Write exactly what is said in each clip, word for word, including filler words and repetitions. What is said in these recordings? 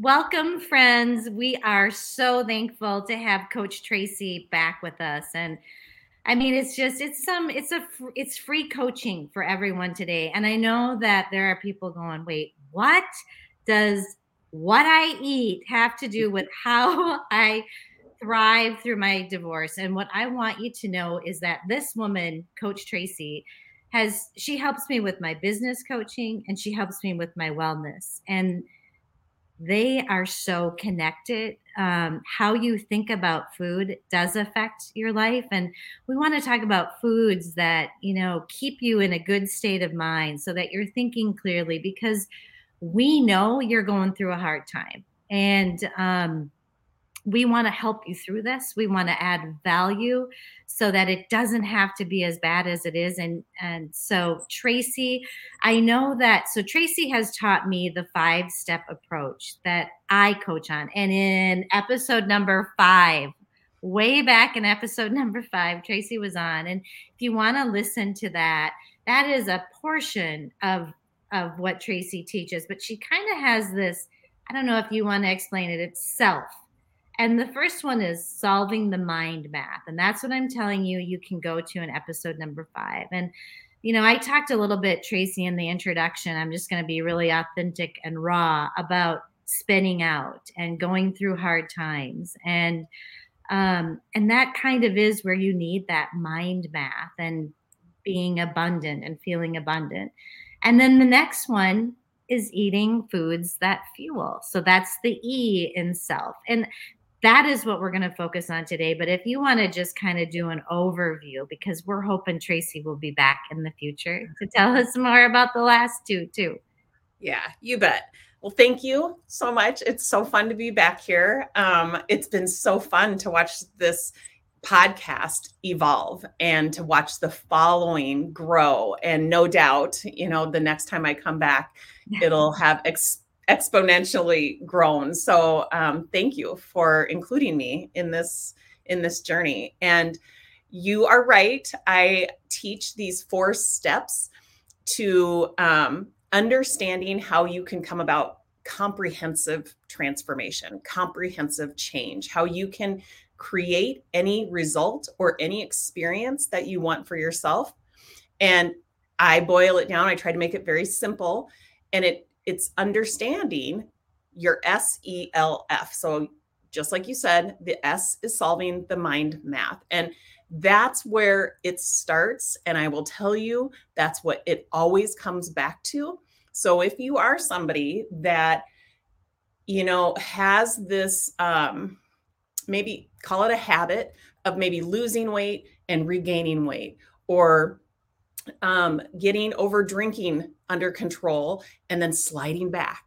Welcome, friends. We are so thankful to have Coach Tracy back with us. And I mean, it's just, it's some, it's a, it's free coaching for everyone today. And I know that there are people going, wait, what does what I eat have to do with how I thrive through my divorce? And what I want you to know is that this woman, Coach Tracy, has, she helps me with my business coaching and she helps me with my wellness. And they are so connected. Um, how you think about food does affect your life. And we want to talk about foods that, you know, keep you in a good state of mind so that you're thinking clearly, because we know you're going through a hard time. And um, we want to help you through this. We want to add value so that it doesn't have to be as bad as it is. And, and so Tracy, I know that, so Tracy has taught me the five-step approach that I coach on. And in episode number five, way back in episode number five, Tracy was on. And if you want to listen to that, that is a portion of of what Tracy teaches, but she kind of has this, I don't know if you want to explain it, it's self. And the first one is solving the mind math. And that's what I'm telling you, you can go to in episode number five. And, you know, I talked a little bit, Tracy, in the introduction, I'm just going to be really authentic and raw about spinning out and going through hard times. And, um, and that kind of is where you need that mind math and being abundant and feeling abundant. And then the next one is eating foods that fuel. So that's the E in self. And that is what we're going to focus on today. But if you want to just kind of do an overview, because we're hoping Tracy will be back in the future to tell us more about the last two too. Yeah, you bet. Well, thank you so much. It's so fun to be back here. Um, it's been so fun to watch this podcast evolve and to watch the following grow. And no doubt, you know, the next time I come back, yeah. it'll have ex- exponentially grown. So um, thank you for including me in this, in this journey. And you are right. I teach these four steps to um, understanding how you can come about comprehensive transformation, comprehensive change, how you can create any result or any experience that you want for yourself. And I boil it down. I try to make it very simple. And it it's understanding your S E L F. So just like you said, the S is solving the mind math. And that's where it starts. And I will tell you, that's what it always comes back to. So if you are somebody that, you know, has this, um, maybe call it a habit of maybe losing weight and regaining weight, or um, getting over drinking under control and then sliding back.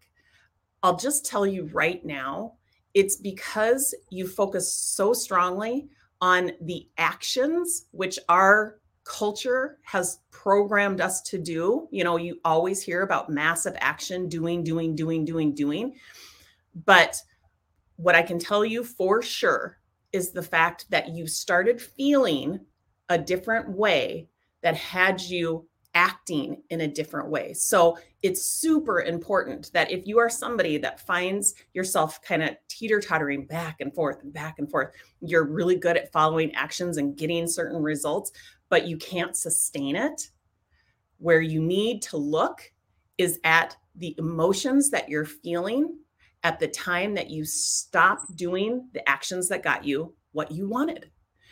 I'll just tell you right now, it's because you focus so strongly on the actions, which our culture has programmed us to do. You know, you always hear about massive action, doing, doing, doing, doing, doing. But what I can tell you for sure is the fact that you started feeling a different way that had you acting in a different way. So it's super important that if you are somebody that finds yourself kind of teeter-tottering back and forth and back and forth, you're really good at following actions and getting certain results, but you can't sustain it. Where you need to look is at the emotions that you're feeling at the time that you stopped doing the actions that got you what you wanted.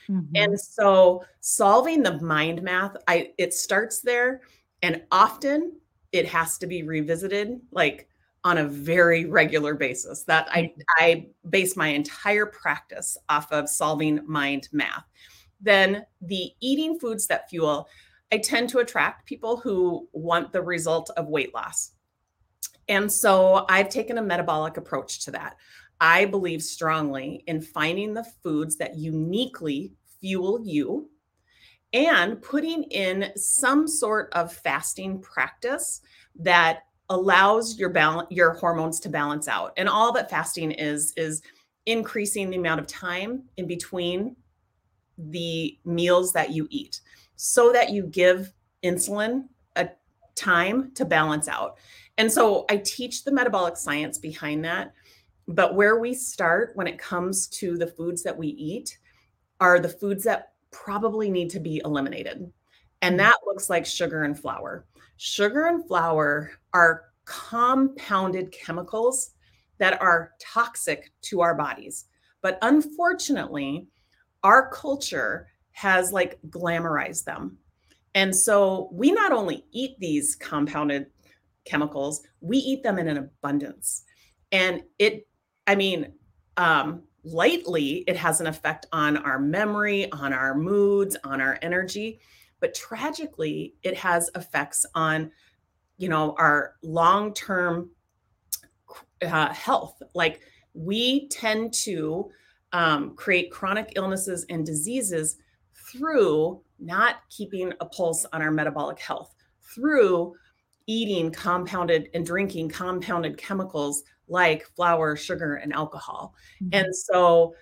Mm-hmm. And so solving the mind math, I, it starts there. And often it has to be revisited, like on a very regular basis. That I, I base my entire practice off of solving mind math. Then the eating foods that fuel, I tend to attract people who want the result of weight loss. And so I've taken a metabolic approach to that. I believe strongly in finding the foods that uniquely fuel you and putting in some sort of fasting practice that allows your balance, your hormones to balance out. And all that fasting is, is increasing the amount of time in between the meals that you eat so that you give insulin a time to balance out. And so I teach the metabolic science behind that. But where we start when it comes to the foods that we eat are the foods that probably need to be eliminated. And that looks like sugar and flour. Sugar and flour are compounded chemicals that are toxic to our bodies. But unfortunately, our culture has like glamorized them. And so we not only eat these compounded chemicals, we eat them in an abundance. And it, I mean, um, lightly, it has an effect on our memory, on our moods, on our energy. But tragically, it has effects on, you know, our long-term uh, health. Like we tend to um, create chronic illnesses and diseases through not keeping a pulse on our metabolic health, through eating compounded and drinking compounded chemicals like flour, sugar, and alcohol. Mm-hmm. And so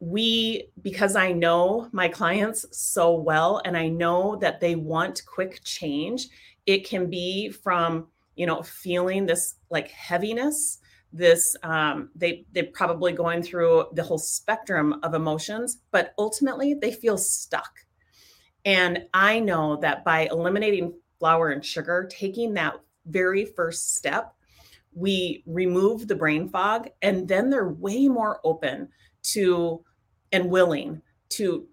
we, because I know my clients so well, and I know that they want quick change, it can be from, you know, feeling this like heaviness, this, um, they, they're probably going through the whole spectrum of emotions, but ultimately they feel stuck. And I know that by eliminating flour and sugar, taking that very first step, we remove the brain fog, and then they're way more open to and willing to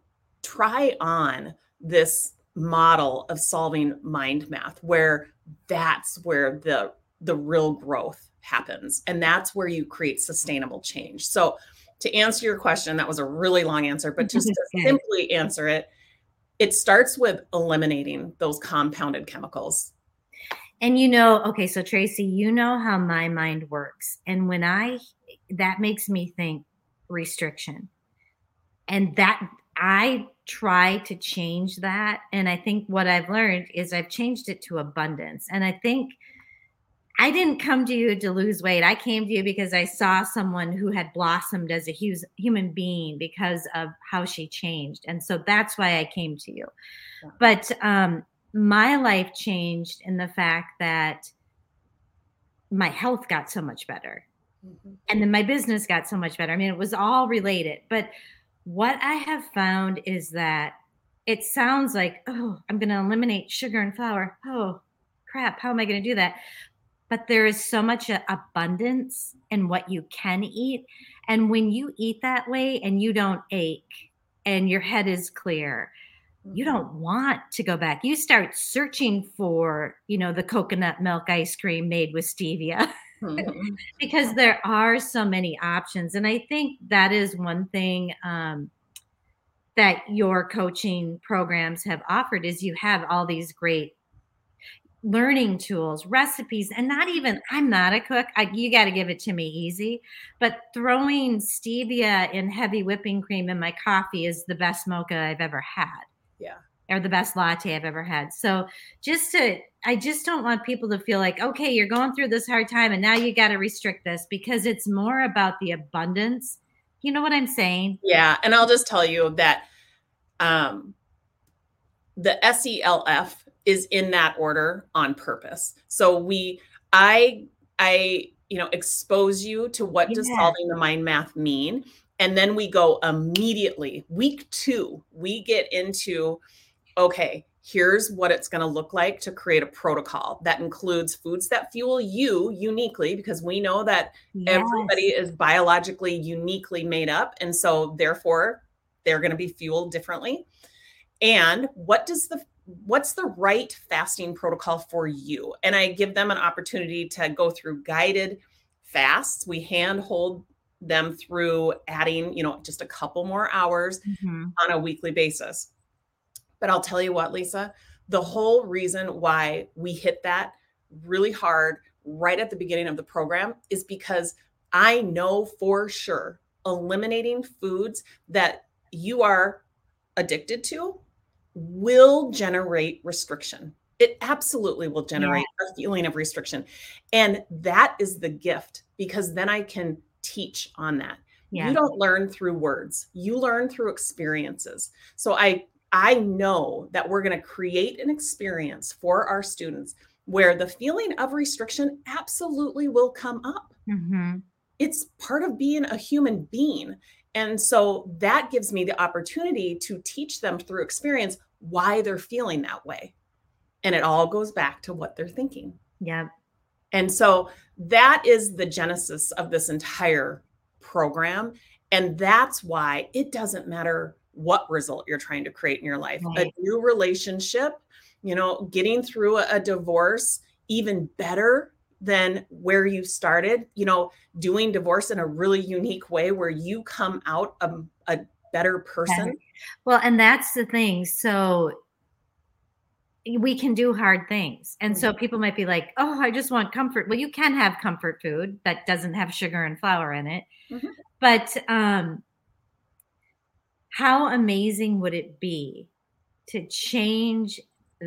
try on this model of solving mind math, where that's where the the real growth happens. And that's where you create sustainable change. So to answer your question, that was a really long answer, but just to simply answer it, it starts with eliminating those compounded chemicals. And, you know, okay, so Tracy, you know how my mind works. And when I, that makes me think restriction. And that I try to change that. And I think what I've learned is I've changed it to abundance. And I think I didn't come to you to lose weight. I came to you because I saw someone who had blossomed as a hu- human being because of how she changed. And so that's why I came to you. Yeah. But, um, my life changed in the fact that my health got so much better. Mm-hmm. And then my business got so much better. I mean, it was all related. But what I have found is that it sounds like, oh, I'm going to eliminate sugar and flour. Oh, crap. How am I going to do that? But there is so much abundance in what you can eat. And when you eat that way and you don't ache and your head is clear, you don't want to go back. You start searching for, you know, the coconut milk ice cream made with stevia mm-hmm. because there are so many options. And I think that is one thing um, that your coaching programs have offered is you have all these great learning tools, recipes, and not even, I'm not a cook. I, you got to give it to me easy, but throwing stevia and heavy whipping cream in my coffee is the best mocha I've ever had. Yeah. Or the best latte I've ever had. So just to, I just don't want people to feel like, okay, you're going through this hard time and now you got to restrict this, because it's more about the abundance. You know what I'm saying? Yeah. And I'll just tell you that um, the S E L F is in that order on purpose. So we, I, I, you know, expose you to what yeah. does solving the mind math mean? And then we go immediately, week two, we get into, okay, here's what it's going to look like to create a protocol that includes foods that fuel you uniquely, because we know that yes. everybody is biologically uniquely made up. And so therefore they're going to be fueled differently. And what does the, what's the right fasting protocol for you? And I give them an opportunity to go through guided fasts. We handhold them through adding, you know, just a couple more hours mm-hmm. on a weekly basis. But I'll tell you what, Lesa, the whole reason why we hit that really hard right at the beginning of the program is because I know for sure eliminating foods that you are addicted to will generate restriction. It absolutely will generate yeah. a feeling of restriction. And that is the gift, because then I can teach on that. Yeah. You don't learn through words. You learn through experiences. So I, I know that we're going to create an experience for our students where the feeling of restriction absolutely will come up. Mm-hmm. it's part of being a human being. And so that gives me the opportunity to teach them through experience why they're feeling that way. And it all goes back to what they're thinking. Yeah. And so that is the genesis of this entire program. And that's why it doesn't matter what result you're trying to create in your life, right. A new relationship, you know, getting through a, a divorce, even better than where you started, you know, doing divorce in a really unique way where you come out a, a better person. Better. Well, and that's the thing. So we can do hard things. And so people might be like, oh, I just want comfort. Well, you can have comfort food that doesn't have sugar and flour in it. Mm-hmm. But um, how amazing would it be to change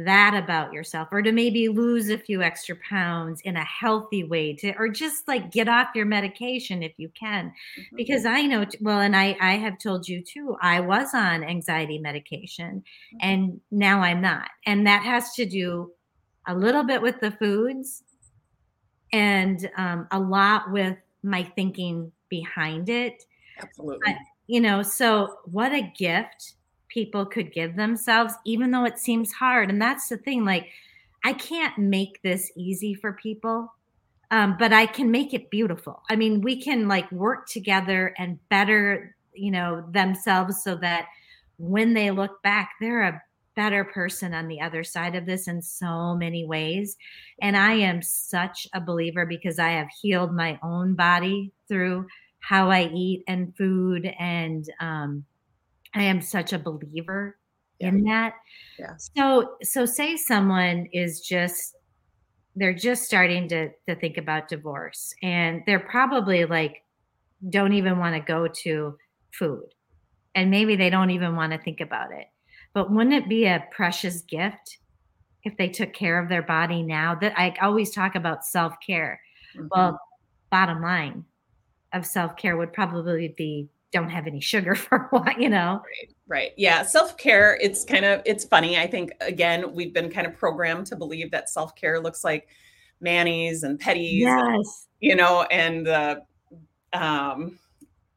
that about yourself, or to maybe lose a few extra pounds in a healthy way, to, or just like get off your medication if you can, mm-hmm. because I know, well, and I, I have told you too, I was on anxiety medication mm-hmm. and now I'm not. And that has to do a little bit with the foods and um, a lot with my thinking behind it. Absolutely. But, you know, so what a gift people could give themselves, even though it seems hard. And that's the thing, like, I can't make this easy for people, um, but I can make it beautiful. I mean, we can like work together and better, you know, themselves so that when they look back, they're a better person on the other side of this in so many ways. And I am such a believer because I have healed my own body through how I eat and food, and, um, I am such a believer yeah. in that. Yeah. So, so say someone is just, they're just starting to, to think about divorce, and they're probably like, don't even want to go to food, and maybe they don't even want to think about it, but wouldn't it be a precious gift if they took care of their body now? That I always talk about self-care. Mm-hmm. Well, bottom line of self-care would probably be, don't have any sugar for what, you know? Right. Right. Yeah. Self-care. It's kind of, it's funny. I think, again, we've been kind of programmed to believe that self-care looks like Manny's and Petty's, yes. and, you know, and, uh, um,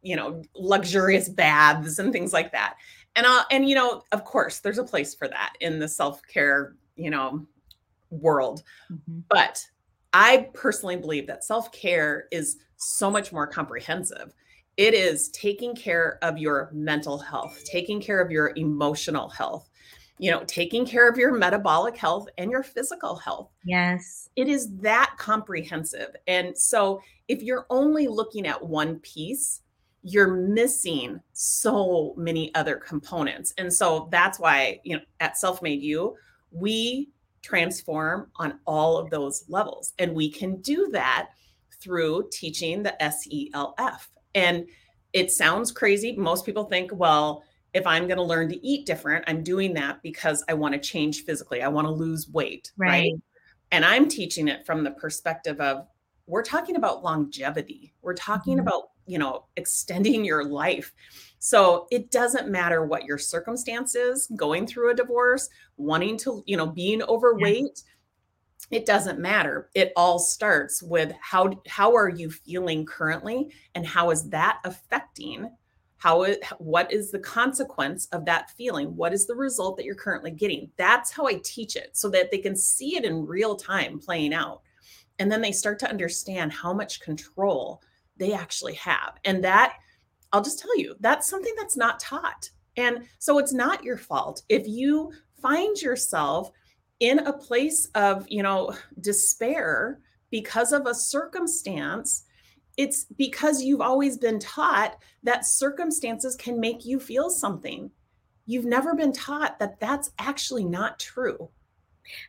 you know, luxurious baths and things like that. And, uh, and, you know, of course there's a place for that in the self-care, you know, world, mm-hmm. but I personally believe that self-care is so much more comprehensive. It is taking care of your mental health, taking care of your emotional health, you know, taking care of your metabolic health and your physical health. Yes. It is that comprehensive. And so if you're only looking at one piece, you're missing so many other components. And so that's why, you know, at Self Made U, we transform on all of those levels. And we can do that through teaching the S E L F. And it sounds crazy. Most people think, well, if I'm going to learn to eat different, I'm doing that because I want to change physically. I want to lose weight. Right. right. And I'm teaching it from the perspective of, we're talking about longevity. We're talking mm-hmm. about, you know, extending your life. So it doesn't matter what your circumstance is, going through a divorce, wanting to, you know, being overweight, yeah. it doesn't matter. It all starts with how, how are you feeling currently, and how is that affecting how, it, what is the consequence of that feeling? What is the result that you're currently getting? That's how I teach it, so that they can see it in real time playing out. And then they start to understand how much control they actually have. And that, I'll just tell you, that's something that's not taught. And so it's not your fault if you find yourself in a place of, you know, despair because of a circumstance. It's because you've always been taught that circumstances can make you feel something. You've never been taught that that's actually not true.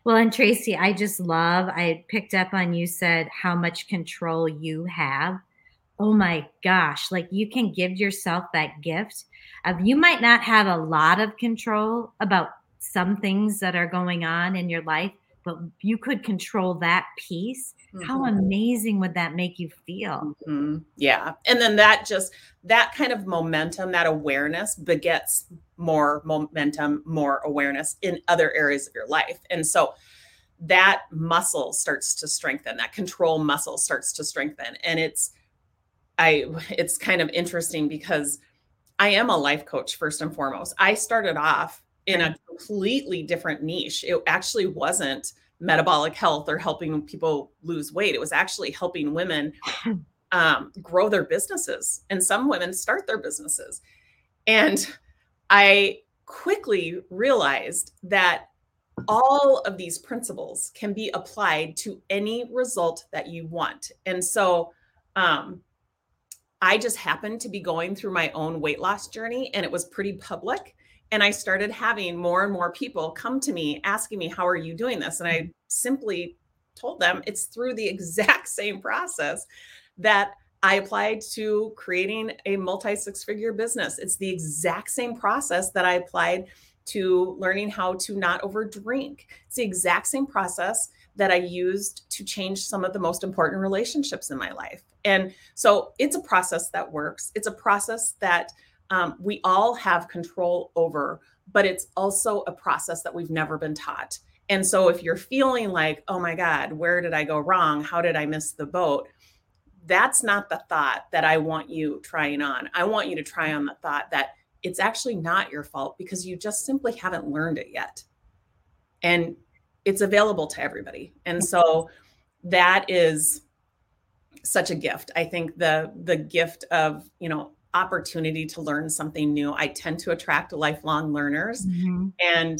Well, and Tracy, I just love, I picked up on, you said how much control you have. Oh my gosh, like you can give yourself that gift of, you might not have a lot of control about some things that are going on in your life, but you could control that piece. Mm-hmm. How amazing would that make you feel? Mm-hmm. Yeah. And then that just, that kind of momentum, that awareness begets more momentum, more awareness in other areas of your life. And so that muscle starts to strengthen, that control muscle starts to strengthen. And it's, I, it's kind of interesting because I am a life coach first and foremost. I started off in a completely different niche. It actually wasn't metabolic health or helping people lose weight. It was actually helping women um, grow their businesses, and some women start their businesses. And I quickly realized that all of these principles can be applied to any result that you want. And so um, I just happened to be going through my own weight loss journey, and it was pretty public. And I started having more and more people come to me asking me, how are you doing this? And I simply told them it's through the exact same process that I applied to creating a multi six figure business. It's the exact same process that I applied to learning how to not overdrink. It's the exact same process that I used to change some of the most important relationships in my life. And so it's a process that works. It's a process that Um, we all have control over, but it's also a process that we've never been taught. And so if you're feeling like, oh my God, where did I go wrong? How did I miss the boat? That's not the thought that I want you trying on. I want you to try on the thought that it's actually not your fault because you just simply haven't learned it yet. And it's available to everybody. And so that is such a gift. I think the, the gift of, you know, opportunity to learn something new. I tend to attract lifelong learners. Mm-hmm. And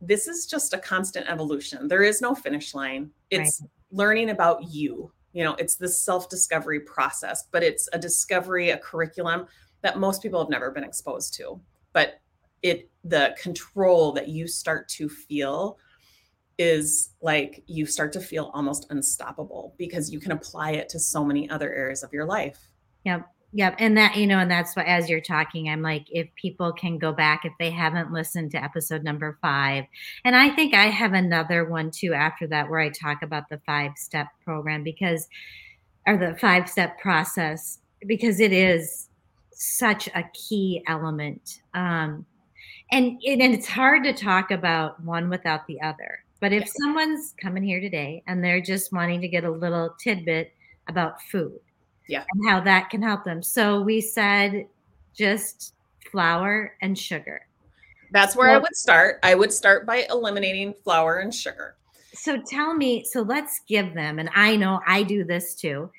this is just a constant evolution. There is no finish line. It's right. Learning about you. You know, it's this self-discovery process, but it's a discovery, a curriculum that most people have never been exposed to. But it, the control that you start to feel is like you start to feel almost unstoppable because you can apply it to so many other areas of your life. Yep. Yep. And that, you know, and that's what, as you're talking, I'm like, if people can go back, if they haven't listened to episode number five, and I think I have another one too, after that, where I talk about the five step program because, or the five step process, because it is such a key element. Um, and, it, and it's hard to talk about one without the other, but if someone's coming here today and they're just wanting to get a little tidbit about food, yeah, and how that can help them. So we said just flour and sugar. That's where well, I would start. I would start by eliminating flour and sugar. So tell me, so let's give them, and I know I do this too.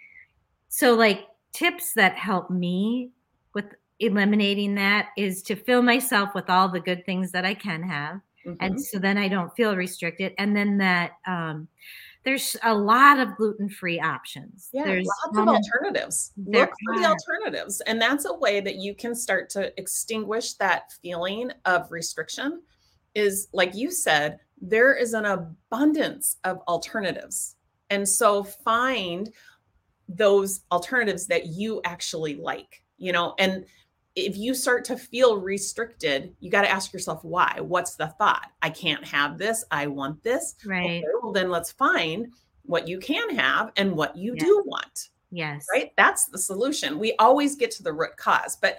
So like tips that help me with eliminating that is to fill myself with all the good things that I can have. Mm-hmm. And so then I don't feel restricted. And then that, um, there's a lot of gluten-free options. Yeah, there's lots of alternatives. Look for the alternatives. And that's a way that you can start to extinguish that feeling of restriction is, like you said, there is an abundance of alternatives. And so find those alternatives that you actually like, you know, and if you start to feel restricted, you got to ask yourself why. What's the thought? I can't have this. I want this. Right. Okay, well, then let's find what you can have and what you yes. do want. Yes. Right. That's the solution. We always get to the root cause. But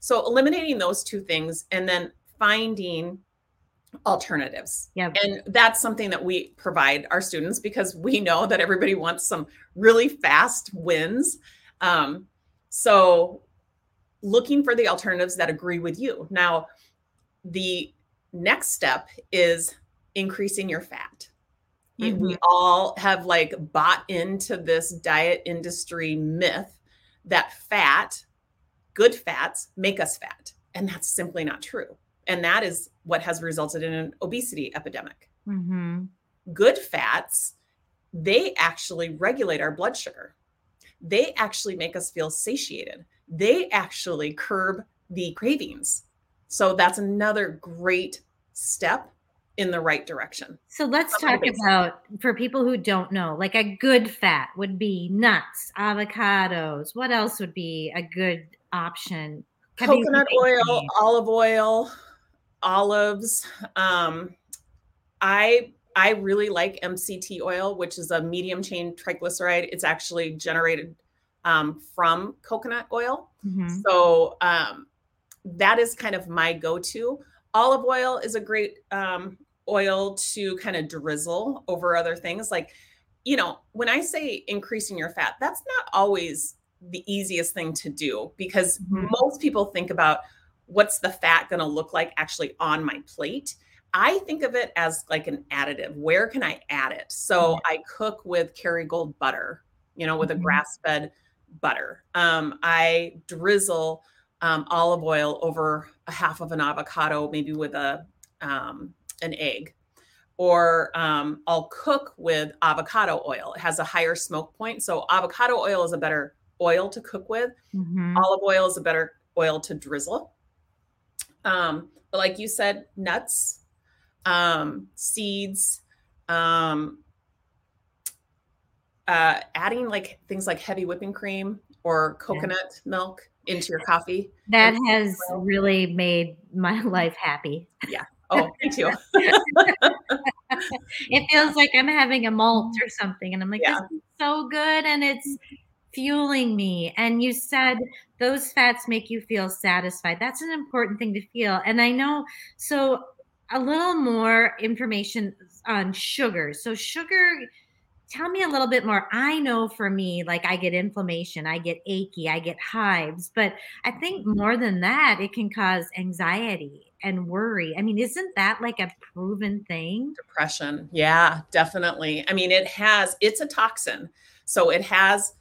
so eliminating those two things and then finding alternatives. Yeah. And that's something that we provide our students because we know that everybody wants some really fast wins. Um, so looking for the alternatives that agree with you. Now, the next step is increasing your fat. Mm-hmm. We all have like bought into this diet industry myth that fat, good fats make us fat. And that's simply not true. And that is what has resulted in an obesity epidemic. Mm-hmm. Good fats, they actually regulate our blood sugar. They actually make us feel satiated. They actually curb the cravings. So that's another great step in the right direction. So let's talk about, for people who don't know, like a good fat would be nuts, avocados. What else would be a good option? Coconut oil, olive oil, olives. Um, I I really like M C T oil, which is a medium chain triglyceride. It's actually generated Um, from coconut oil. Mm-hmm. So um, that is kind of my go-to. Olive oil is a great um, oil to kind of drizzle over other things. Like, you know, when I say increasing your fat, that's not always the easiest thing to do, because mm-hmm. most people think about what's the fat going to look like actually on my plate. I think of it as like an additive. Where can I add it? So mm-hmm. I cook with Kerrygold butter, you know, with mm-hmm. a grass-fed butter. Um, I drizzle um, olive oil over a half of an avocado, maybe with a um, an egg. Or um, I'll cook with avocado oil. It has a higher smoke point. So avocado oil is a better oil to cook with. Mm-hmm. Olive oil is a better oil to drizzle. Um, but like you said, nuts, um, seeds, um, uh, adding like things like heavy whipping cream or coconut yeah. milk into your coffee. That and has oil. Really made my life happy. Yeah. Oh, me too. It feels like I'm having a malt or something. And I'm like, yeah. this is so good. And it's fueling me. And you said those fats make you feel satisfied. That's an important thing to feel. And I know, so a little more information on sugar. So sugar, tell me a little bit more. I know for me, like I get inflammation, I get achy, I get hives. But I think more than that, it can cause anxiety and worry. I mean, isn't that like a proven thing? Depression. Yeah, definitely. I mean, it has, it's a toxin. So it has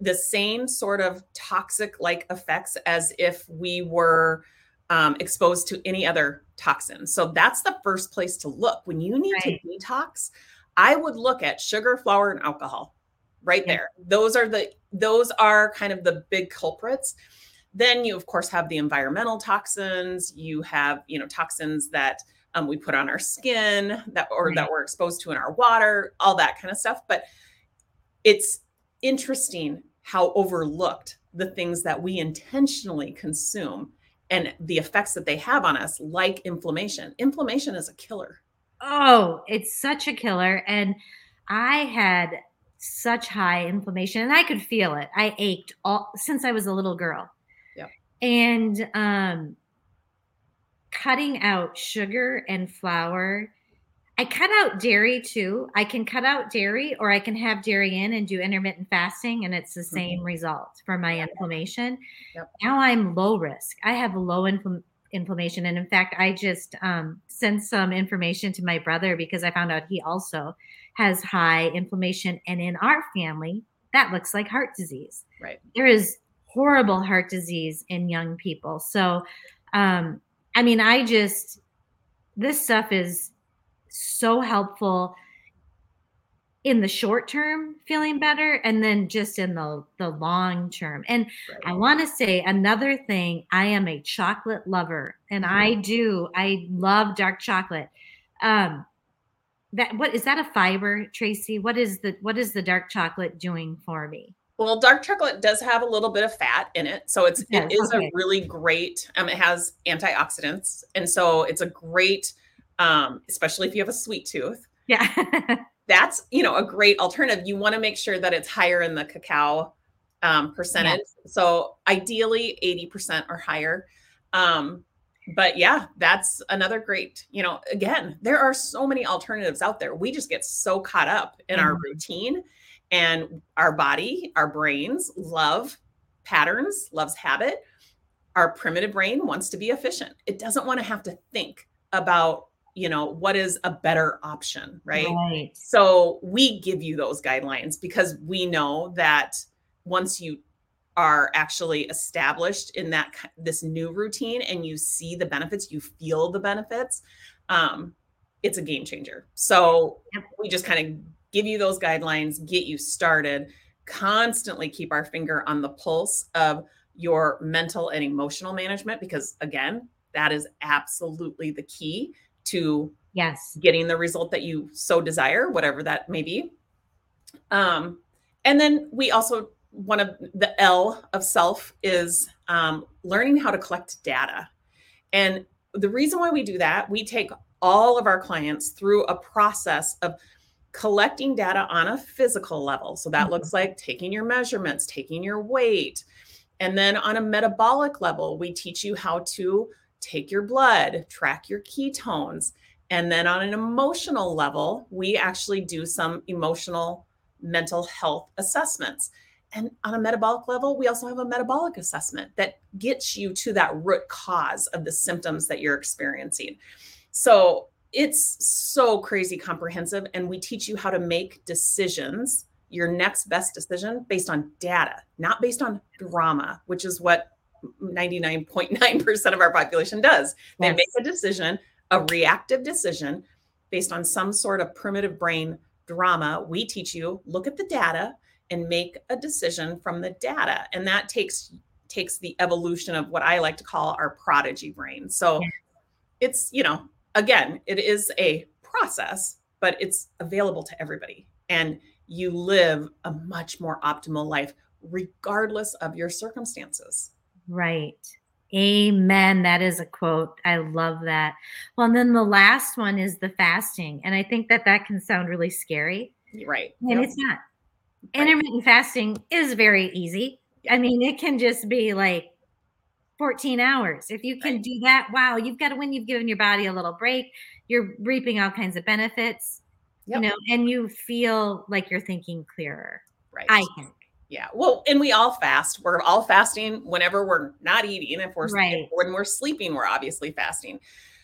the same sort of toxic like effects as if we were um, exposed to any other toxin. So that's the first place to look. When you need right. to detox, I would look at sugar, flour, and alcohol right yeah. there. Those are the, those are kind of the big culprits. Then you, of course, have the environmental toxins. You have, you know, toxins that um, we put on our skin that or right. that we're exposed to in our water, all that kind of stuff. But it's interesting how overlooked the things that we intentionally consume and the effects that they have on us, like inflammation. Inflammation is a killer. Oh, it's such a killer. And I had such high inflammation and I could feel it. I ached all since I was a little girl. And um, cutting out sugar and flour. I cut out dairy too. I can cut out dairy or I can have dairy in and do intermittent fasting. And it's the mm-hmm. same result for my inflammation. Yep. Now I'm low risk. I have low infl- inflammation. And in fact, I just um, sent some information to my brother because I found out he also has high inflammation. And in our family, that looks like heart disease. Right. There is horrible heart disease in young people. So, um, I mean, I just, this stuff is so helpful in the short term, feeling better, and then just in the, the long term. And right. I want to say another thing, I am a chocolate lover, and mm-hmm. I do, I love dark chocolate. Um, that what is that a fiber, Tracy? What is the, what is the dark chocolate doing for me? Well, dark chocolate does have a little bit of fat in it. So it's, yes, it is okay. a really great, um, it has antioxidants. And so it's a great, um, especially if you have a sweet tooth. Yeah. That's, you know, a great alternative. You want to make sure that it's higher in the cacao um, percentage. Yes. So ideally eighty percent or higher. Um, but yeah, that's another great, you know, again, there are so many alternatives out there. We just get so caught up in mm-hmm. our routine. And our body, our brains love patterns, loves habit. Our primitive brain wants to be efficient. It doesn't want to have to think about, you know, what is a better option, right? right? So we give you those guidelines because we know that once you are actually established in that this new routine and you see the benefits, you feel the benefits, um, it's a game changer. So we just kind of give you those guidelines, get you started, constantly keep our finger on the pulse of your mental and emotional management, because again, that is absolutely the key to yes. getting the result that you so desire, whatever that may be. Um, and then we also, one of the L of self is um, learning how to collect data. And the reason why we do that, we take all of our clients through a process of collecting data on a physical level. So that looks like taking your measurements, taking your weight. And then on a metabolic level, we teach you how to take your blood, track your ketones. And then on an emotional level, we actually do some emotional mental health assessments. And on a metabolic level, we also have a metabolic assessment that gets you to that root cause of the symptoms that you're experiencing. So it's so crazy comprehensive. And we teach you how to make decisions, your next best decision, based on data, not based on drama, which is what ninety-nine point nine percent of our population does. They yes. make a decision, a reactive decision based on some sort of primitive brain drama. We teach you, look at the data and make a decision from the data. And that takes takes the evolution of what I like to call our prodigy brain. So yeah. it's, you know, again, it is a process, but it's available to everybody. And you live a much more optimal life, regardless of your circumstances. Right. Amen. That is a quote. I love that. Well, and then the last one is the fasting. And I think that that can sound really scary. Right. And yep. it's not. Right. Intermittent fasting is very easy. I mean, it can just be like fourteen hours. If you can right. do that, wow, you've got to, when you've given your body a little break, you're reaping all kinds of benefits, yep. you know, and you feel like you're thinking clearer. Right. I think. Yeah. Well, and we all fast. We're all fasting whenever we're not eating. If we're right. when we're sleeping, we're obviously fasting.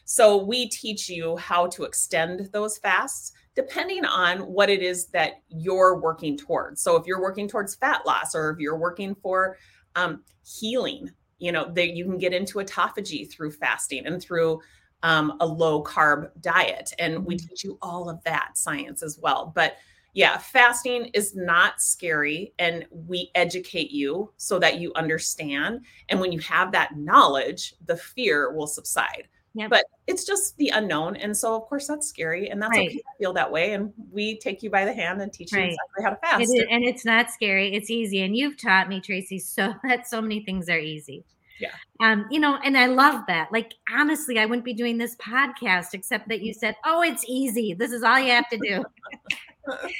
So we teach you how to extend those fasts depending on what it is that you're working towards. So if you're working towards fat loss, or if you're working for um, healing, you know, that you can get into autophagy through fasting and through um, a low carb diet. And we teach you all of that science as well. But yeah, fasting is not scary, and we educate you so that you understand. And when you have that knowledge, the fear will subside. Yep. But it's just the unknown. And so, of course, that's scary. And that's right. okay to feel that way. And we take you by the hand and teach you right. exactly how to fast. It is, and it's not scary. It's easy. And you've taught me, Tracy, so that so many things are easy. Yeah. Um, you know, and I love that. Like, honestly, I wouldn't be doing this podcast except that you said, oh, it's easy. This is all you have to do. Like,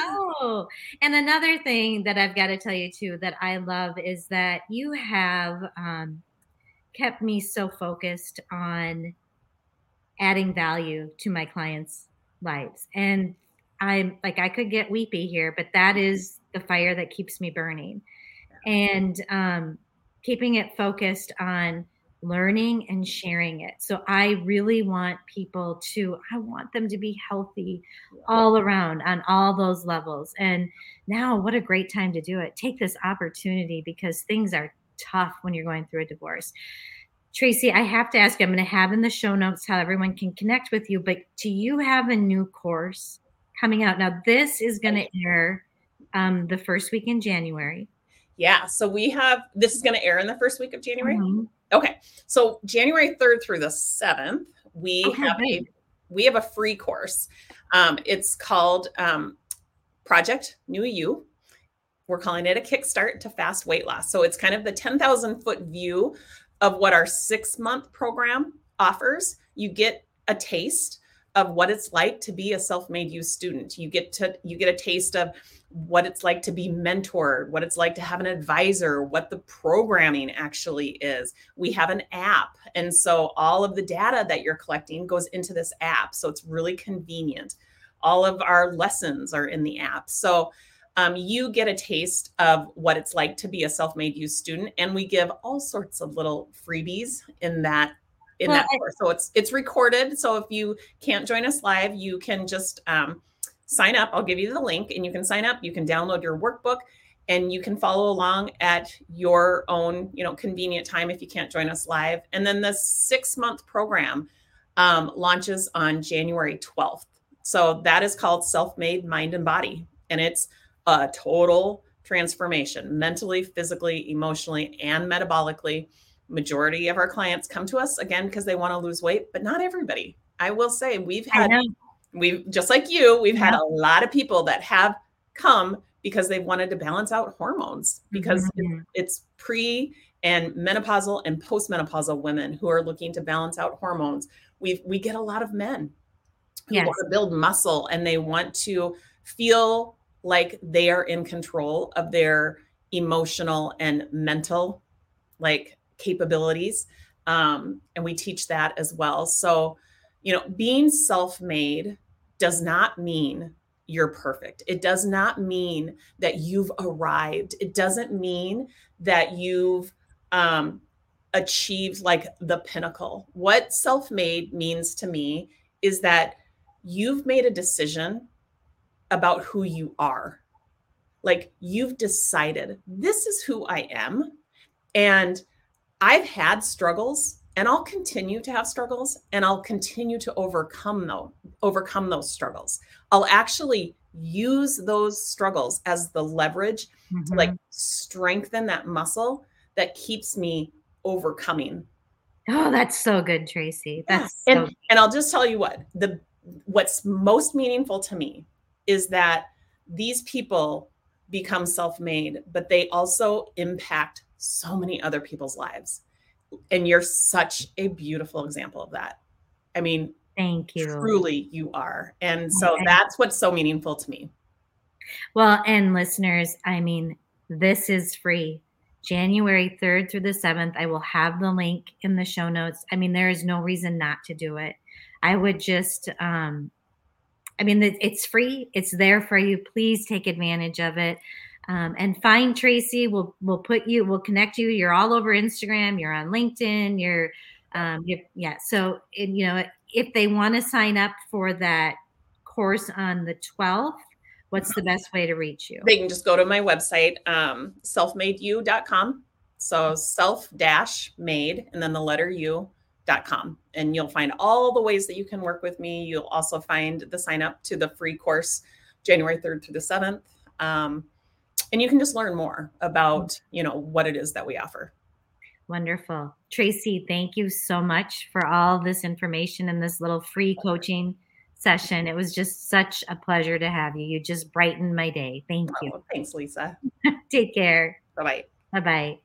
oh, and another thing that I've got to tell you, too, that I love is that you have um, kept me so focused on adding value to my clients' lives. And I'm like, I could get weepy here, but that is the fire that keeps me burning. And um, keeping it focused on learning and sharing it. So I really want people to, I want them to be healthy all around on all those levels. And now what a great time to do it. Take this opportunity, because things are tough when you're going through a divorce. Tracy, I have to ask you, I'm going to have in the show notes how everyone can connect with you, but do you have a new course coming out? Now this is going to air um, the first week in January. Yeah. So we have, this is going to air in the first week of January. Mm-hmm. Okay. So January third through the seventh, we okay, have great. a, we have a free course. Um, it's called um, Project New You. We're calling it a kickstart to fast weight loss. So it's kind of the ten thousand foot view of what our six month program offers. You get a taste of what it's like to be a self-made you student. You get to, you get a taste of what it's like to be mentored, what it's like to have an advisor, what the programming actually is. We have an app. And so all of the data that you're collecting goes into this app. So it's really convenient. All of our lessons are in the app. So um, you get a taste of what it's like to be a self-made you student. And we give all sorts of little freebies in that in well, that course. So it's, it's recorded. So if you can't join us live, you can just um, sign up. I'll give you the link and you can sign up. You can download your workbook and you can follow along at your own, you know, convenient time if you can't join us live. And then the six month program um, launches on January twelfth. So that is called Self Made Mind and Body. And it's a total transformation mentally, physically, emotionally, and metabolically. Majority of our clients come to us again because they want to lose weight, but not everybody. I will say we've had, we've just like you, we've yeah. had a lot of people that have come because they've wanted to balance out hormones, because mm-hmm. it's pre and menopausal and postmenopausal women who are looking to balance out hormones. We've, we get a lot of men who yes. want to build muscle and they want to feel like they are in control of their emotional and mental, like, capabilities. Um, and we teach that as well. So, you know, being self-made does not mean you're perfect. It does not mean that you've arrived. It doesn't mean that you've um, achieved like the pinnacle. What self-made means to me is that you've made a decision about who you are. Like you've decided, this is who I am. And I've had struggles and I'll continue to have struggles and I'll continue to overcome those, overcome those struggles. I'll actually use those struggles as the leverage mm-hmm. to like strengthen that muscle that keeps me overcoming. Oh, that's so good, Tracy. That's yeah. so and, good. And I'll just tell you what, the what's most meaningful to me is that these people become self-made, but they also impact so many other people's lives. And you're such a beautiful example of that. I mean, thank you. Truly you are. And so that's what's so meaningful to me. Well, and listeners, I mean, this is free. January third through the seventh, I will have the link in the show notes. I mean, there is no reason not to do it. I would just, um, I mean, it's free. It's there for you. Please take advantage of it. Um, and find Tracy. We'll we'll put you. We'll connect you. You're all over Instagram. You're on LinkedIn. You're, um, you're yeah. So it, you know, if they want to sign up for that course on the twelfth, what's the best way to reach you? They can just go to my website, um, self made u dot com. So self dash made and then the letter U. Dot com, and you'll find all the ways that you can work with me. You'll also find the sign up to the free course, January third through the seventh. Um, and you can just learn more about, you know, what it is that we offer. Wonderful. Tracy, thank you so much for all this information and this little free coaching session. It was just such a pleasure to have you. You just brightened my day. Thank you. Oh, thanks, Lesa. Take care. Bye-bye. Bye-bye.